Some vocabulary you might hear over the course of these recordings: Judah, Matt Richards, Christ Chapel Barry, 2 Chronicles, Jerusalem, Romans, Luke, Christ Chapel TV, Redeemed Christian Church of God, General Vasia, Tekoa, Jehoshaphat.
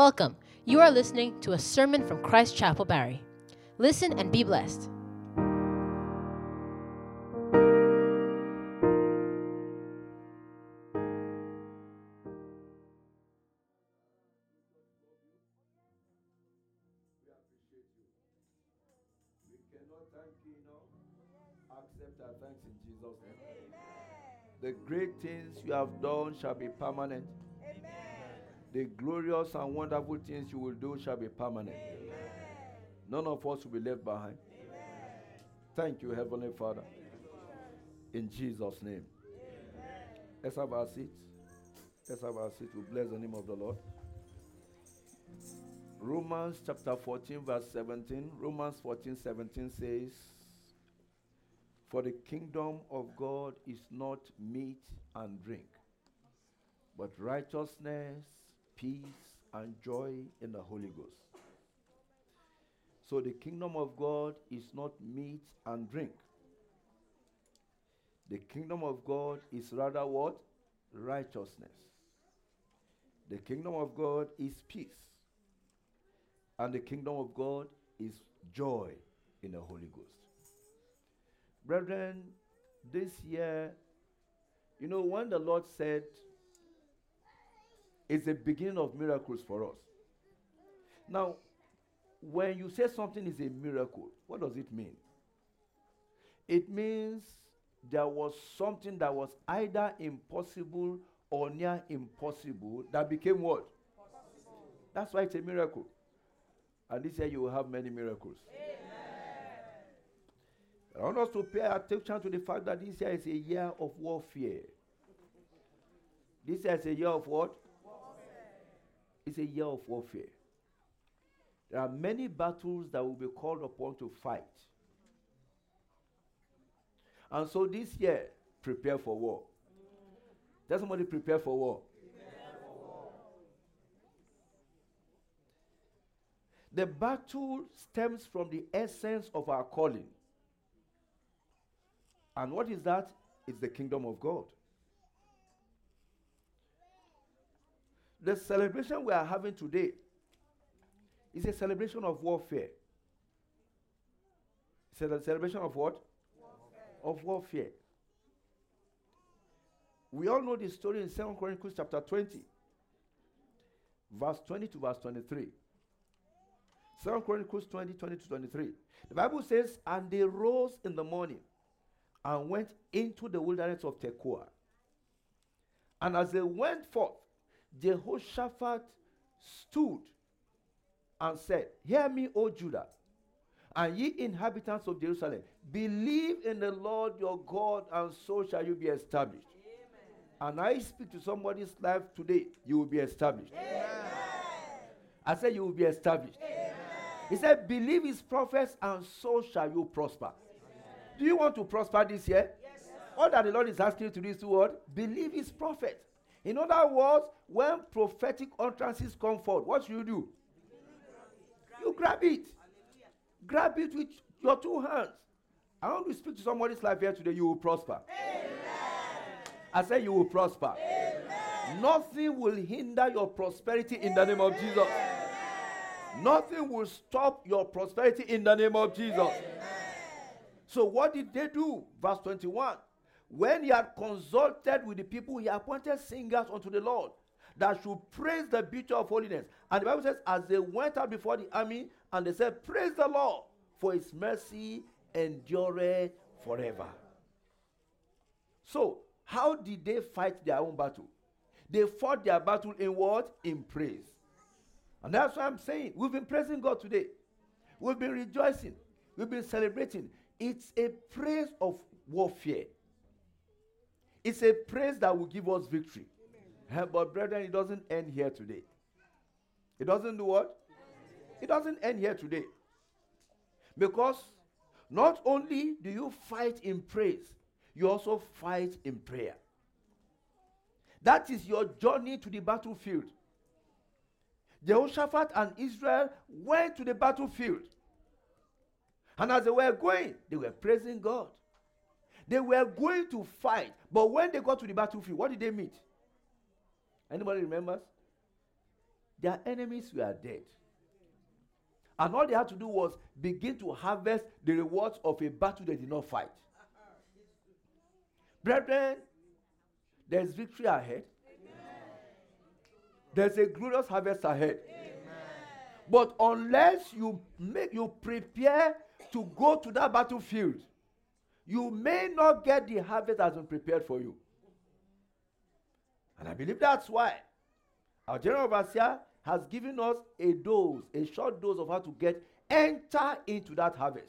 Welcome. You are listening to a sermon from Christ Chapel Barry. Listen and be blessed. The great things you have done shall be permanent. Amen. The glorious and wonderful things you will do shall be permanent. Amen. None of us will be left behind. Amen. Thank you, Heavenly Father. In Jesus' name. Amen. Let's have our seat. Let's have our seat. We bless the name of the Lord. Romans chapter 14, verse 17. Romans 14, 17 says, "For the kingdom of God is not meat and drink, but righteousness, peace, and joy in the Holy Ghost." So the kingdom of God is not meat and drink. The kingdom of God is rather what? Righteousness. The kingdom of God is peace. And the kingdom of God is joy in the Holy Ghost. Brethren, this year, you know, when the Lord said, it's the beginning of miracles for us. Now, when you say something is a miracle, what does it mean? It means there was something that was either impossible or near impossible that became what? Possible. That's why it's a miracle. And this year you will have many miracles. Amen. I want us to pay attention to the fact that this year is a year of warfare. This year is a year of what? Warfare. It's a year of warfare. There are many battles that will be called upon to fight. And so this year, prepare for war. Does somebody prepare for war? Prepare for war. The battle stems from the essence of our calling. And what is that? It's the kingdom of God. The celebration we are having today is a celebration of warfare. It's a celebration of what? Warfare. Of warfare. We all know the story in 2 Chronicles chapter 20, verse 20 to verse 23. 2 Chronicles 20 to 23. The Bible says, "And they rose in the morning and went into the wilderness of Tekoa. And as they went forth, Jehoshaphat stood and said, 'Hear me, O Judah, and ye inhabitants of Jerusalem. Believe in the Lord your God, and so shall you be established.'" Amen. And I speak to somebody's life today, you will be established. Amen. I said you will be established. Amen. He said, "Believe his prophets, and so shall you prosper." Do you want to prosper this year? Yes, sir. All that the Lord is asking you to do is to what? Believe his prophet. In other words, when prophetic utterances come forward, what should you do? You grab it. Grab it with your two hands. I want to speak to somebody's life here today. You will prosper. Amen. I say you will prosper. Amen. Nothing will hinder your prosperity in the name of Jesus. Amen. Nothing will stop your prosperity in the name of Jesus. Amen. So what did they do? Verse 21. "When he had consulted with the people, he appointed singers unto the Lord that should praise the beauty of holiness." And the Bible says, "As they went out before the army, and they said, 'Praise the Lord, for his mercy endureth forever.'" So, how did they fight their own battle? They fought their battle in what? In praise. And that's what I'm saying. We've been praising God today. We've been rejoicing. We've been celebrating. It's a praise of warfare. It's a praise that will give us victory. But brethren, it doesn't end here today. It doesn't do what? It doesn't end here today. Because not only do you fight in praise, you also fight in prayer. That is your journey to the battlefield. Jehoshaphat and Israel went to the battlefield. And as they were going, they were praising God. They were going to fight. But when they got to the battlefield, what did they meet? Anybody remembers? Their enemies were dead. And all they had to do was begin to harvest the rewards of a battle they did not fight. Brethren, there's victory ahead. Amen. There's a glorious harvest ahead. Amen. But unless you prepare to go to that battlefield, you may not get the harvest that's been prepared for you. And I believe that's why our General Vasia has given us a dose, a short dose of how to enter into that harvest.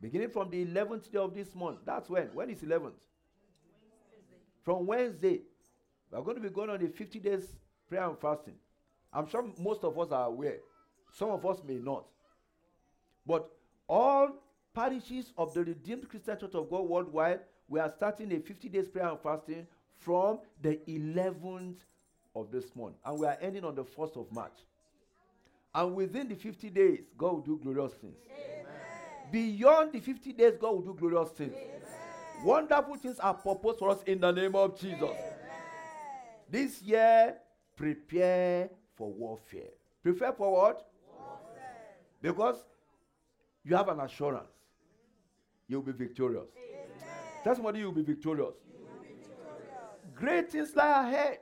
Beginning from the 11th day of this month. That's when. When is 11th? From Wednesday. We are going to be going on a 50 days prayer and fasting. I'm sure most of us are aware. Some of us may not. But all parishes of the Redeemed Christian Church of God worldwide, we are starting a 50 days prayer and fasting from the 11th of this month. And we are ending on the 1st of March. And within the 50 days, God will do glorious things. Amen. Beyond the 50 days, God will do glorious things. Amen. Wonderful things are proposed for us in the name of Jesus. Amen. This year, prepare for warfare. Prepare for what? Warfare. Because you have an assurance. You'll be victorious. Amen. Tell somebody you'll be victorious. Great things lie ahead.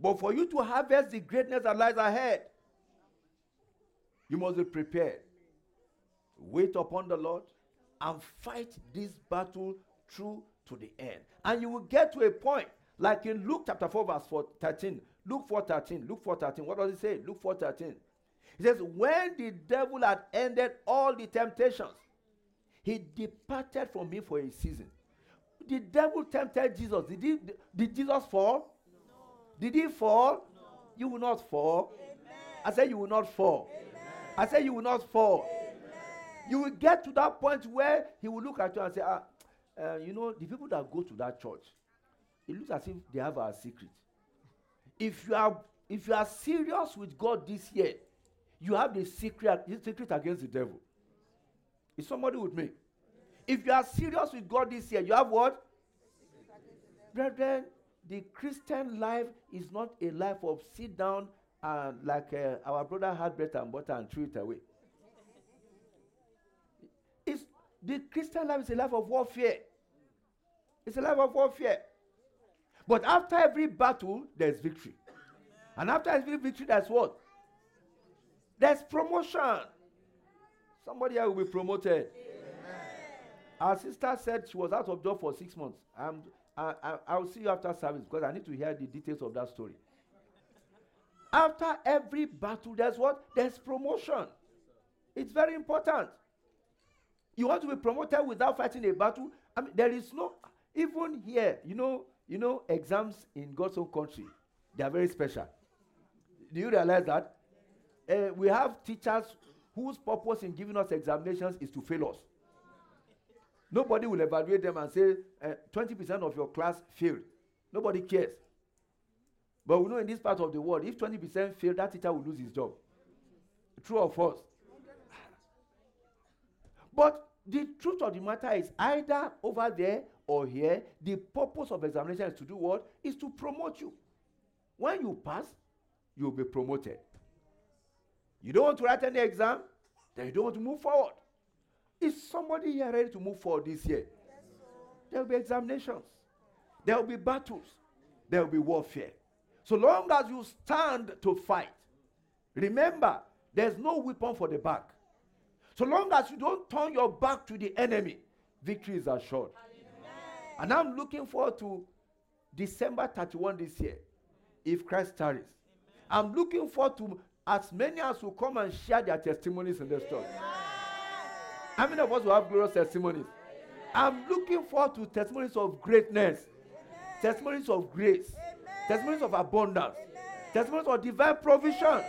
But for you to harvest the greatness that lies ahead, you must be prepared. Wait upon the Lord and fight this battle through to the end. And you will get to a point, like in Luke chapter 4, verse 13. Luke 4:13. What does it say? Luke 4:13. It says, when the devil had ended all the temptations, he departed from him for a season. The devil tempted Jesus. Did Jesus fall? No. Did he fall? No. You will not fall. Amen. I said you will not fall. Amen. I said you will not fall. Amen. You will get to that point where he will look at you and say, the people that go to that church, it looks as if they have our secret. If you are serious with God this year, you have the secret against the devil. Is somebody with me? If you are serious with God this year, you have what? Brethren, the Christian life is not a life of sit down and our brother had bread and butter and threw it away. The Christian life is a life of warfare. It's a life of warfare. But after every battle, there's victory. And after every victory, there's what? There's promotion. Somebody here will be promoted. Our sister said she was out of job for 6 months. I'll see you after service because I need to hear the details of that story. After every battle, there's what? There's promotion. It's very important. You want to be promoted without fighting a battle? I mean, there is no... Even here, you know, exams in God's own country, they are very special. Do you realize that? We have teachers whose purpose in giving us examinations is to fail us. Nobody will evaluate them and say 20% of your class failed. Nobody cares. But we know in this part of the world, if 20% fail, that teacher will lose his job. True or false? But the truth of the matter is either over there or here, the purpose of examination is to do what? Is to promote you. When you pass, you'll be promoted. You don't want to write any exam, then you don't want to move forward. Is somebody here ready to move forward this year? Yes, there will be examinations. There will be battles. There will be warfare. So long as you stand to fight, remember, there's no weapon for the back. So long as you don't turn your back to the enemy, victory is assured. Amen. And I'm looking forward to December 31 this year, if Christ tarries. I'm looking forward to as many as will come and share their testimonies in the church. How many of us will have glorious testimonies? Amen. I'm looking forward to testimonies of greatness, amen, testimonies of grace, amen, testimonies of abundance, amen, testimonies of divine provision, amen,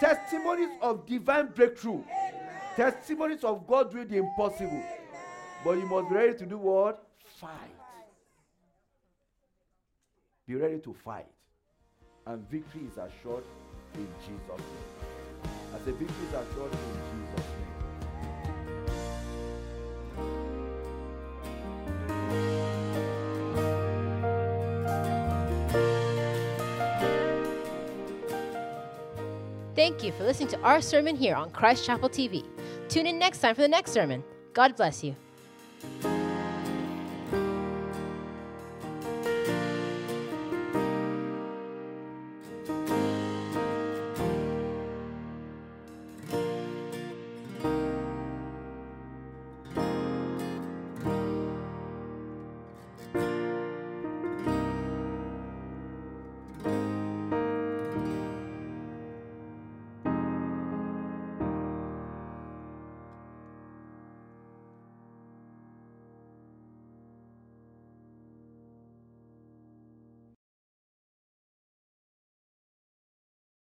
testimonies of divine breakthrough, amen, testimonies of God doing the impossible. Amen. But you must be ready to do what? Fight. Be ready to fight. And victory is assured in Jesus' name. As the victory is assured in Jesus' name. Thank you for listening to our sermon here on Christ Chapel TV. Tune in next time for the next sermon. God bless you.